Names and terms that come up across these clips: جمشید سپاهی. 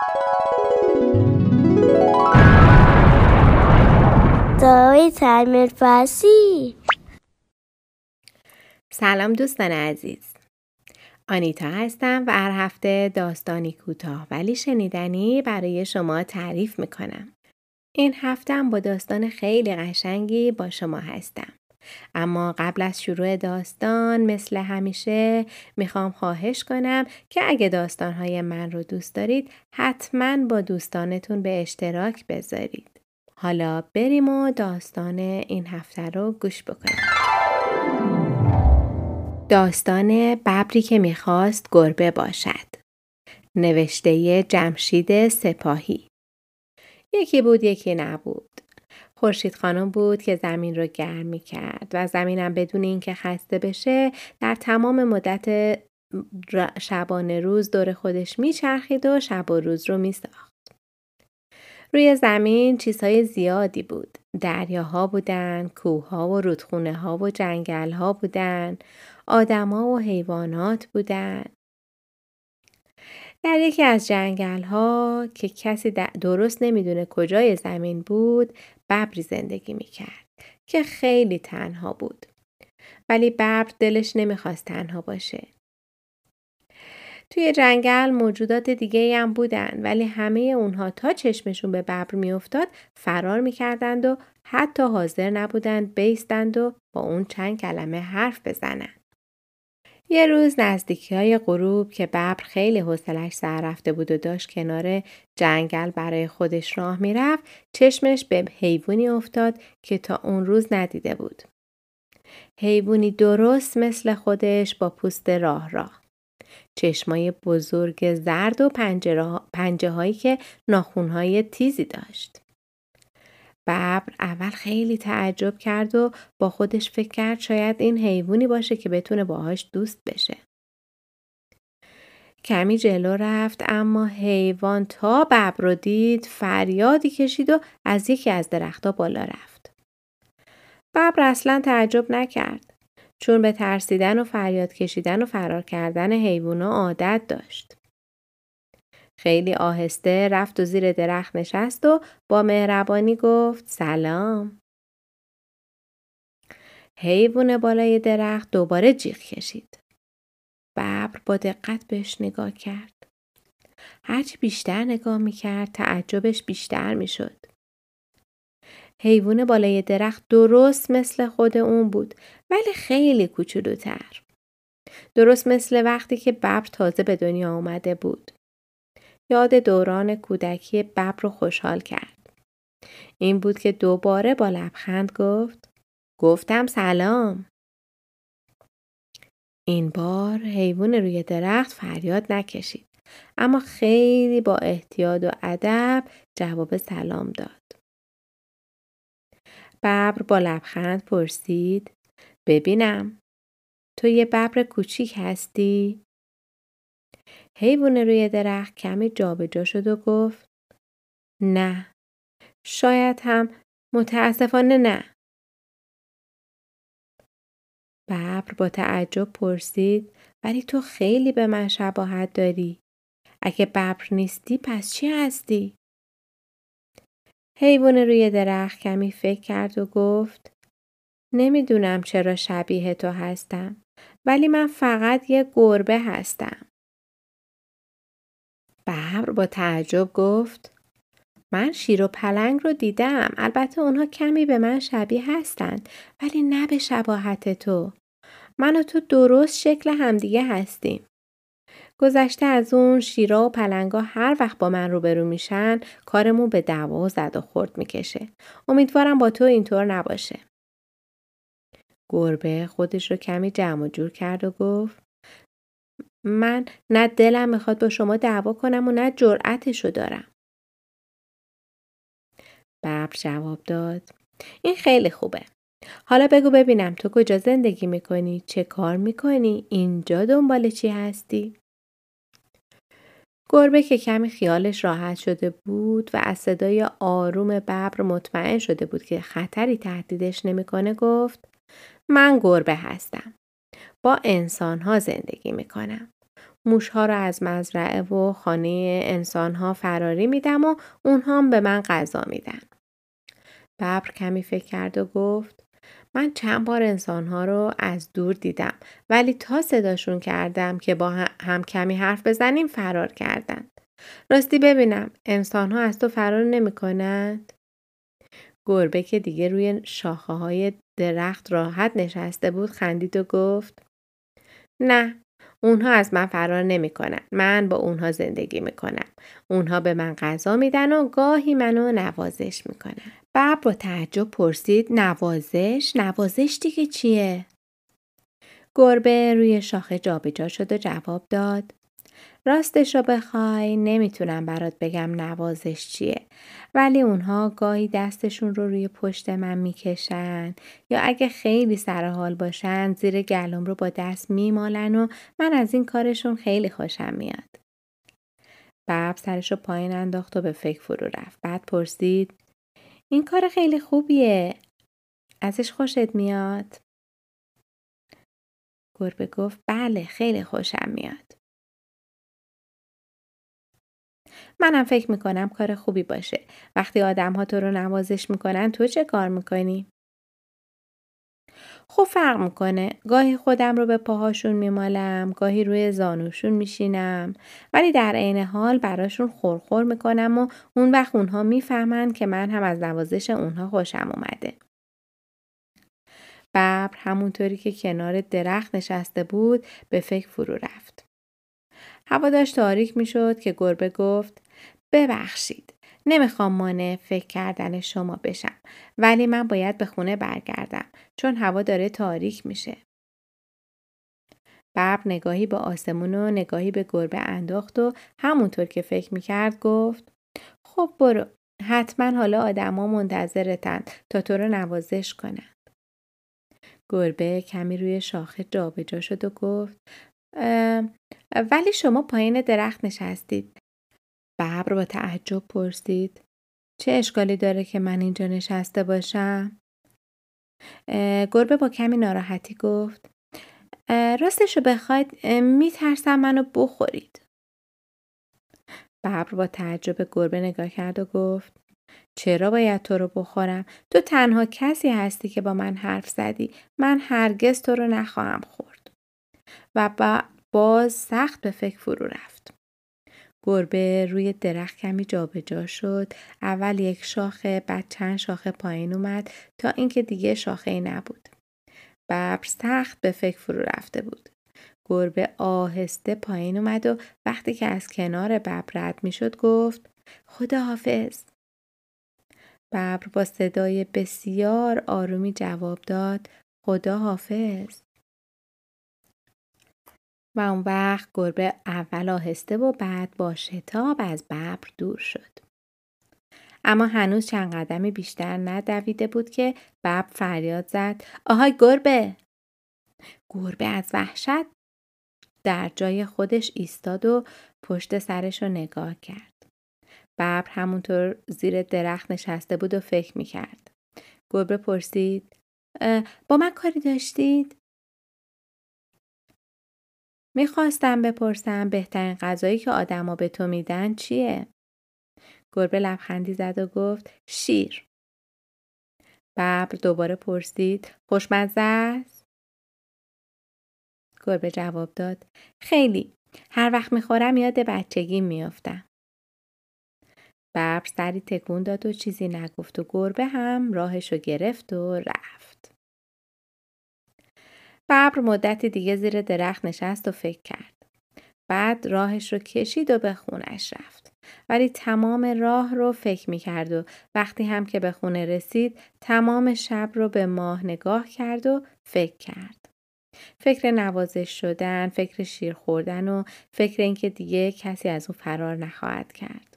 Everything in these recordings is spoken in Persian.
سلام دوستان عزیز، آنیتا هستم و هر هفته داستانی کوتاه ولی شنیدنی برای شما تعریف میکنم. این هفته هم با داستان خیلی قشنگی با شما هستم. اما قبل از شروع داستان مثل همیشه میخوام خواهش کنم که اگه داستانهای من رو دوست دارید حتما با دوستانتون به اشتراک بذارید. حالا بریم و داستان این هفته رو گوش بکنیم. داستان ببری که میخواست گربه باشد، نوشته جمشید سپاهی. یکی بود یکی نبود. خورشید خانم بود که زمین رو گرم میکرد و زمینم بدون اینکه خسته بشه در تمام مدت شبانه روز دور خودش میچرخید و شب و روز رو میساخت. روی زمین چیزهای زیادی بود. دریاها بودن، کوهها و رودخونه‌ها و جنگل‌ها بودن، آدم‌ها و حیوانات بودن. در یکی از جنگل‌ها که کسی درست نمیدونه کجای زمین بود، ببری زندگی میکرد که خیلی تنها بود. ولی ببر دلش نمیخواست تنها باشه. توی جنگل موجودات دیگه هم بودن ولی همه اونها تا چشمشون به ببر میافتاد فرار میکردند و حتی حاضر نبودند بیستند و با اون چند کلمه حرف بزنن. یه روز نزدیکی‌های غروب که ببر خیلی حوصله‌اش سر رفته بود و داشت کنار جنگل برای خودش راه میرفت، چشمش به حیوانی افتاد که تا اون روز ندیده بود. حیوانی درست مثل خودش با پوست راه. چشمای بزرگ زرد و پنجه هایی که ناخونهای تیزی داشت. ببر اول خیلی تعجب کرد و با خودش فکر کرد شاید این حیوانی باشه که بتونه باهاش دوست بشه. کمی جلو رفت اما حیوان تا ببر رو دید فریادی کشید و از یکی از درخت‌ها بالا رفت. ببر اصلا تعجب نکرد چون به ترسیدن و فریاد کشیدن و فرار کردن حیوونا عادت داشت. خیلی آهسته رفت و زیر درخت نشست و با مهربانی گفت سلام. حیوون بالای درخت دوباره جیغ کشید. ببر با دقت بهش نگاه کرد. هرچی بیشتر نگاه میکرد تعجبش بیشتر میشد. حیوان بالای درخت درست مثل خود اون بود ولی خیلی کوچولوتر. درست مثل وقتی که ببر تازه به دنیا آمده بود. یاد دوران کودکی ببر رو خوشحال کرد. این بود که دوباره با لبخند گفت گفتم سلام. این بار حیوان روی درخت فریاد نکشید اما خیلی با احتیاط و ادب جواب سلام داد. ببر با لبخند پرسید ببینم تو یه ببر کوچیک هستی؟ حیوان روی درخت کمی جابجا شد و گفت نه، شاید هم متاسفانه نه. ببر با تعجب پرسید ولی تو خیلی به من شباهت داری. اگه ببر نیستی پس چی هستی؟ حیوان روی درخت کمی فکر کرد و گفت نمیدونم چرا شبیه تو هستم ولی من فقط یه گربه هستم. ببر با تعجب گفت من شیر و پلنگ رو دیدم، البته اونها کمی به من شبیه هستند ولی نه به شباهت تو. من و تو درست شکل همدیگه هستیم. گذشته از اون شیرا و پلنگا هر وقت با من روبرو میشن کارمون به دعوا و زد و خورد میکشه. امیدوارم با تو اینطور نباشه. گربه خودش رو کمی جمع و جور کرد و گفت من نه دلم میخواد با شما دعوا کنم و نه جرأتشو دارم. ببر جواب داد این خیلی خوبه. حالا بگو ببینم تو کجا زندگی میکنی؟ چه کار میکنی؟ اینجا دنبال چی هستی؟ گربه که کمی خیالش راحت شده بود و از صدای آروم ببر مطمئن شده بود که خطری تهدیدش نمیکنه گفت من گربه هستم. با انسانها زندگی میکنم. موشها را از مزرعه و خانه انسانها فراری میدم و اونها هم به من غذا میدن. ببر کمی فکر کرد و گفت من چند بار انسانها رو از دور دیدم ولی تا صداشون کردم که با هم کمی حرف بزنیم فرار کردند. راستی ببینم انسانها از تو فرار نمی کنند؟ گربه که دیگه روی شاخه های درخت راحت نشسته بود خندید و گفت نه، اونها از من فرار نمی کنن. من با اونها زندگی می کنم. اونها به من غذا می دن و گاهی منو نوازش می کنن. ببر با تعجب پرسید نوازش؟ نوازش دیگه چیه؟ گربه روی شاخه جابجا شد و جواب داد راستش رو بخوای نمیتونم برات بگم نوازش چیه، ولی اونها گاهی دستشون رو روی پشت من میکشن یا اگه خیلی سرحال باشن زیر گلوم رو با دست میمالن و من از این کارشون خیلی خوشم میاد. ببر سرش رو پایین انداخت و به فکر فرو رفت. بعد پرسید این کار خیلی خوبیه، ازش خوشت میاد؟ گربه گفت بله خیلی خوشم میاد. منم فکر میکنم کار خوبی باشه. وقتی آدم ها تو رو نوازش میکنن تو چه کار میکنی؟ خب فرق میکنه. گاهی خودم رو به پاهاشون میمالم، گاهی روی زانوشون میشینم، ولی در عین حال براشون خورخور میکنم و اون وقت اونها میفهمن که من هم از نوازش اونها خوشم اومده. ببر همونطوری که کنار درخت نشسته بود به فکر فرو رفت. هوا داشت تاریک میشد که گربه گفت ببخشید، نمیخوام مانع فکر کردن شما بشم، ولی من باید به خونه برگردم چون هوا داره تاریک میشه. ببر نگاهی به آسمون و نگاهی به گربه انداخت و همونطور که فکر میکرد گفت خب برو، حتما حالا آدما منتظرتند تا تو رو نوازش کنند. گربه کمی روی شاخه جابجا شد و گفت ولی شما پایین درخت نشستید. ببر با تعجب پرسید چه اشکالی داره که من اینجا نشسته باشم؟ گربه با کمی ناراحتی گفت راستشو بخواید میترسم منو بخورید. ببر با تعجب به گربه نگاه کرد و گفت چرا باید تو رو بخورم؟ تو تنها کسی هستی که با من حرف زدی. من هرگز تو رو نخواهم خورد. و باز سخت به فکر فرو رفت. گربه روی درخت کمی جابجا شد. اول یک شاخه، بعد چند شاخه پایین اومد تا اینکه دیگه شاخه‌ای نبود. ببر سخت به فکر فرو رفته بود. گربه آهسته پایین اومد و وقتی که از کنار ببر رد میشد گفت خداحافظ. ببر با صدای بسیار آرومی جواب داد خداحافظ. و اون وقت گربه اول آهسته و بعد با شتاب از ببر دور شد. اما هنوز چند قدمی بیشتر ندویده بود که ببر فریاد زد آهای گربه! گربه از وحشت در جای خودش ایستاد و پشت سرش رو نگاه کرد. ببر همونطور زیر درخت نشسته بود و فکر میکرد. گربه پرسید با من کاری داشتید؟ میخواستم بپرسم بهترین غذایی که آدما به تو میدن چیه؟ گربه لبخندی زد و گفت شیر. ببر دوباره پرسید خوشمزه است؟ گربه جواب داد خیلی، هر وقت میخورم یاد بچگی میافتم. ببر سری تکون داد و چیزی نگفت و گربه هم راهشو گرفت و رفت. ببر مدتی دیگه زیر درخت نشست و فکر کرد. بعد راهش رو کشید و به خونش رفت. ولی تمام راه رو فکر می‌کرد و وقتی هم که به خونه رسید تمام شب رو به ماه نگاه کرد و فکر کرد. فکر نوازش شدن، فکر شیر خوردن و فکر اینکه دیگه کسی از اون فرار نخواهد کرد.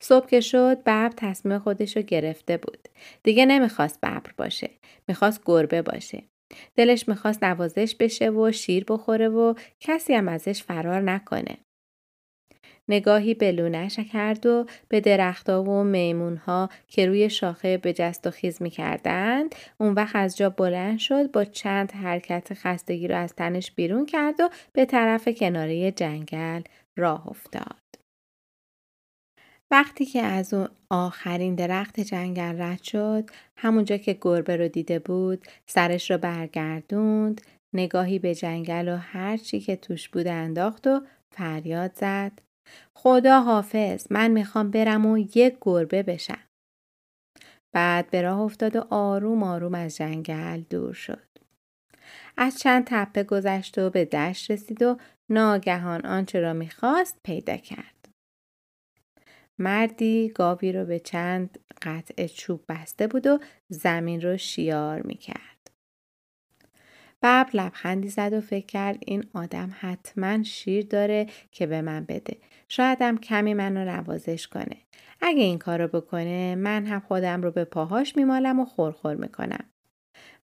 صبح که شد ببر تصمیم خودش رو گرفته بود. دیگه نمیخواست ببر باشه. میخواست گربه باشه. دلش میخواست نوازش بشه و شیر بخوره و کسی هم ازش فرار نکنه. نگاهی به لونش کرد و به درخت‌ها و میمون‌ها که روی شاخه به جست و خیز می‌کردند. اون وقت از جا بلند شد، با چند حرکت خستگی رو از تنش بیرون کرد و به طرف کناره جنگل راه افتاد. وقتی که از اون آخرین درخت جنگل رد شد، همونجا که گربه رو دیده بود، سرش رو برگردوند، نگاهی به جنگل و هر چی که توش بود انداخت و فریاد زد: خدا حافظ، من میخوام برم و یک گربه بشم. بعد به راه افتاد و آروم آروم از جنگل دور شد. از چند تپه گذشت و به دشت رسید و ناگهان آنچه را میخواست پیدا کرد. مردی گاوی رو به چند قطعه چوب بسته بود و زمین رو شیار میکرد. ببر لبخندی زد و فکر کرد این آدم حتما شیر داره که به من بده. شاید هم کمی منو نوازش کنه. اگه این کارو بکنه من هم خودم رو به پاهاش میمالم و خورخور میکنم.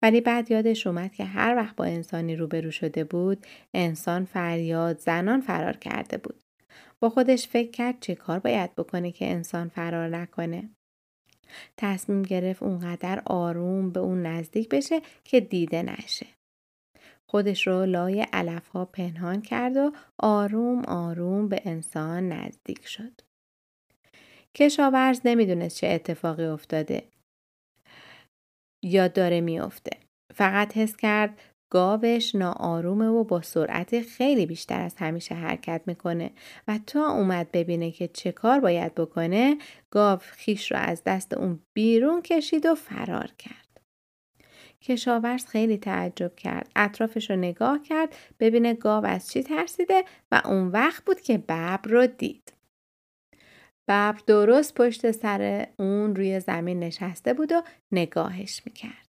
ولی بعد یادش اومد که هر وقت با انسانی روبرو شده بود، انسان فریاد زنان فرار کرده بود. با خودش فکر کرد چه کار باید بکنه که انسان فرار نکنه. تصمیم گرفت اونقدر آروم به اون نزدیک بشه که دیده نشه. خودش رو لای علف‌ها پنهان کرد و آروم آروم به انسان نزدیک شد. کشاورز نمیدونست چه اتفاقی افتاده یا داره میفته. فقط حس کرد گاوش ناآرومه و با سرعت خیلی بیشتر از همیشه حرکت میکنه و تا اومد ببینه که چه کار باید بکنه، گاو خیش رو از دست اون بیرون کشید و فرار کرد. کشاورز خیلی تعجب کرد، اطرافش رو نگاه کرد ببینه گاو از چی ترسیده و اون وقت بود که ببر رو دید. ببر درست پشت سر اون روی زمین نشسته بود و نگاهش میکرد.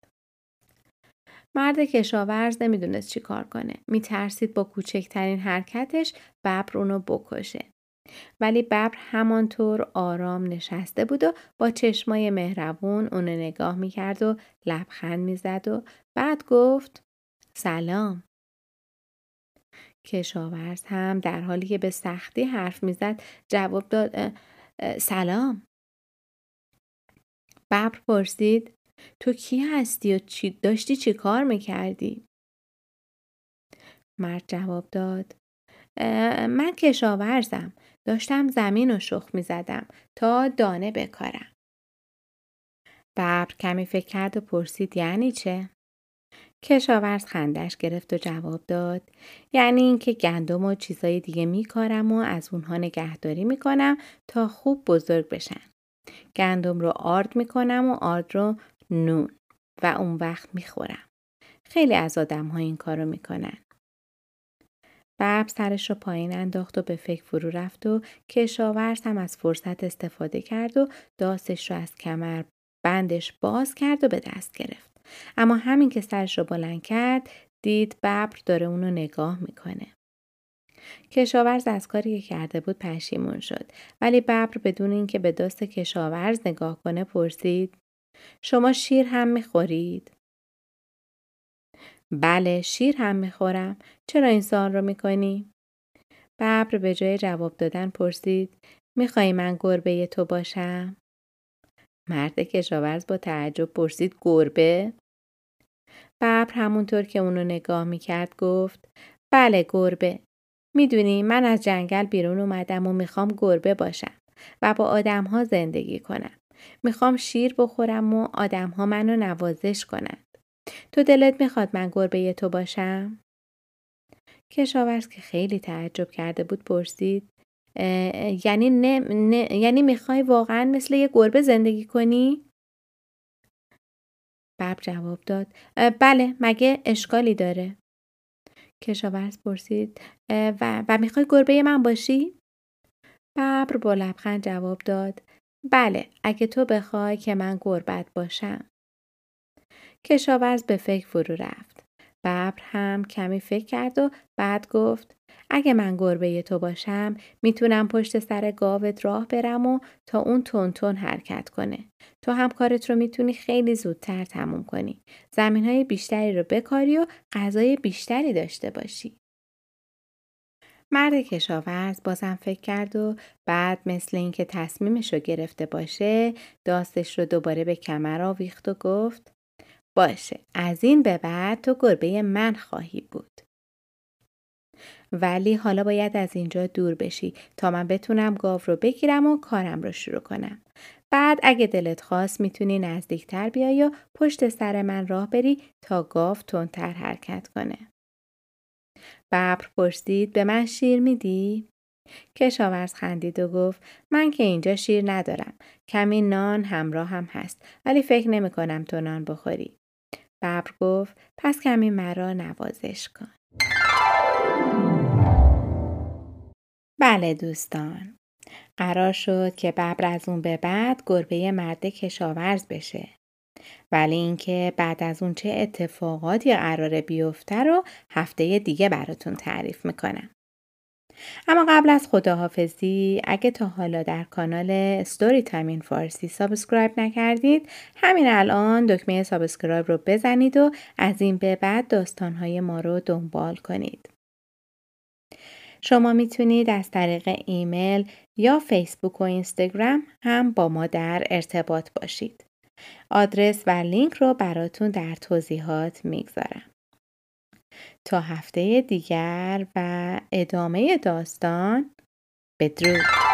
مرد کشاورز نمیدونست چی کار کنه. میترسید با کوچکترین حرکتش ببر اونو بکشه. ولی ببر همانطور آرام نشسته بود و با چشمای مهربون اونو نگاه میکرد و لبخند میزد و بعد گفت: سلام. کشاورز هم در حالی که به سختی حرف میزد جواب داد: سلام. ببر پرسید: تو کی هستی و چی کار میکردی؟ مرد جواب داد: من کشاورزم، داشتم زمین رو شخم میزدم تا دانه بکارم. ببر کمی فکر کرد و پرسید: یعنی چه؟ کشاورز خندش گرفت و جواب داد: یعنی اینکه گندم و چیزای دیگه میکارم و از اونها نگهداری میکنم تا خوب بزرگ بشن. گندم رو آرد میکنم و آرد رو نون و اون وقت میخورم. خیلی از آدم ها این کارو میکنن. ببر سرش رو پایین انداخت و به فکر فرو رفت و کشاورز هم از فرصت استفاده کرد و دستش رو از کمر بندش باز کرد و به دست گرفت. اما همین که سرش رو بلند کرد دید ببر داره اونو نگاه میکنه. کشاورز از کاری که کرده بود پشیمون شد. ولی ببر بدون اینکه به دست کشاورز نگاه کنه پرسید: شما شیر هم میخورید؟ بله، شیر هم میخورم. چرا این سوال رو میکنی؟ ببر به جای جواب دادن پرسید: میخوای من گربه تو باشم؟ مرد کشاورز با تعجب پرسید: گربه؟ ببر همونطور که اونو نگاه میکرد گفت: بله گربه. میدونی من از جنگل بیرون اومدم و میخوام گربه باشم و با آدم ها زندگی کنم. میخوام شیر بخورم و آدم ها منو نوازش کنند. تو دلت میخواد من گربه تو باشم؟ کشاورز که خیلی تعجب کرده بود پرسید: یعنی میخوای واقعا مثل یه گربه زندگی کنی؟ ببر جواب داد: بله، مگه اشکالی داره؟ کشاورز پرسید: و میخوای گربه من باشی؟ ببر با لبخند جواب داد: بله، اگه تو بخوای که من گربت باشم. کشاورز به فکر فرو رفت. ببر هم کمی فکر کرد و بعد گفت: اگه من گربه تو باشم میتونم پشت سر گاوت راه برم و تا اون تونتون حرکت کنه. تو هم کارت رو میتونی خیلی زودتر تموم کنی. زمینهای بیشتری رو بکاری و غذای بیشتری داشته باشی. مرد کشاورز بازم فکر کرد و بعد مثل اینکه تصمیمش رو گرفته باشه داستش رو دوباره به کمر آویخت و گفت باشه از این به بعد تو گربه من خواهی بود. ولی حالا باید از اینجا دور بشی تا من بتونم گاو رو بگیرم و کارم رو شروع کنم. بعد اگه دلت خواست میتونی نزدیکتر بیای و پشت سر من راه بری تا گاو تندتر حرکت کنه. ببر پرسید به من شیر میدی؟ کشاورز خندید و گفت من که اینجا شیر ندارم. کمی نان همراه هم هست ولی فکر نمی کنم تو نان بخوری. ببر گفت پس کمی مرا نوازش کن. بله دوستان، قرار شد که ببر از اون به بعد گربه مرد کشاورز بشه. ولی اینکه بعد از اون چه اتفاقاتی قراره بیفته رو هفته دیگه براتون تعریف میکنم. اما قبل از خداحافظی، اگه تا حالا در کانال ستوری تایم این فارسی سابسکرایب نکردید، همین الان دکمه سابسکرایب رو بزنید و از این به بعد داستانهای ما رو دنبال کنید. شما میتونید از طریق ایمیل یا فیسبوک و اینستاگرام هم با ما در ارتباط باشید. آدرس و لینک رو براتون در توضیحات میگذارم. تا هفته دیگر و ادامه داستان، بدرود.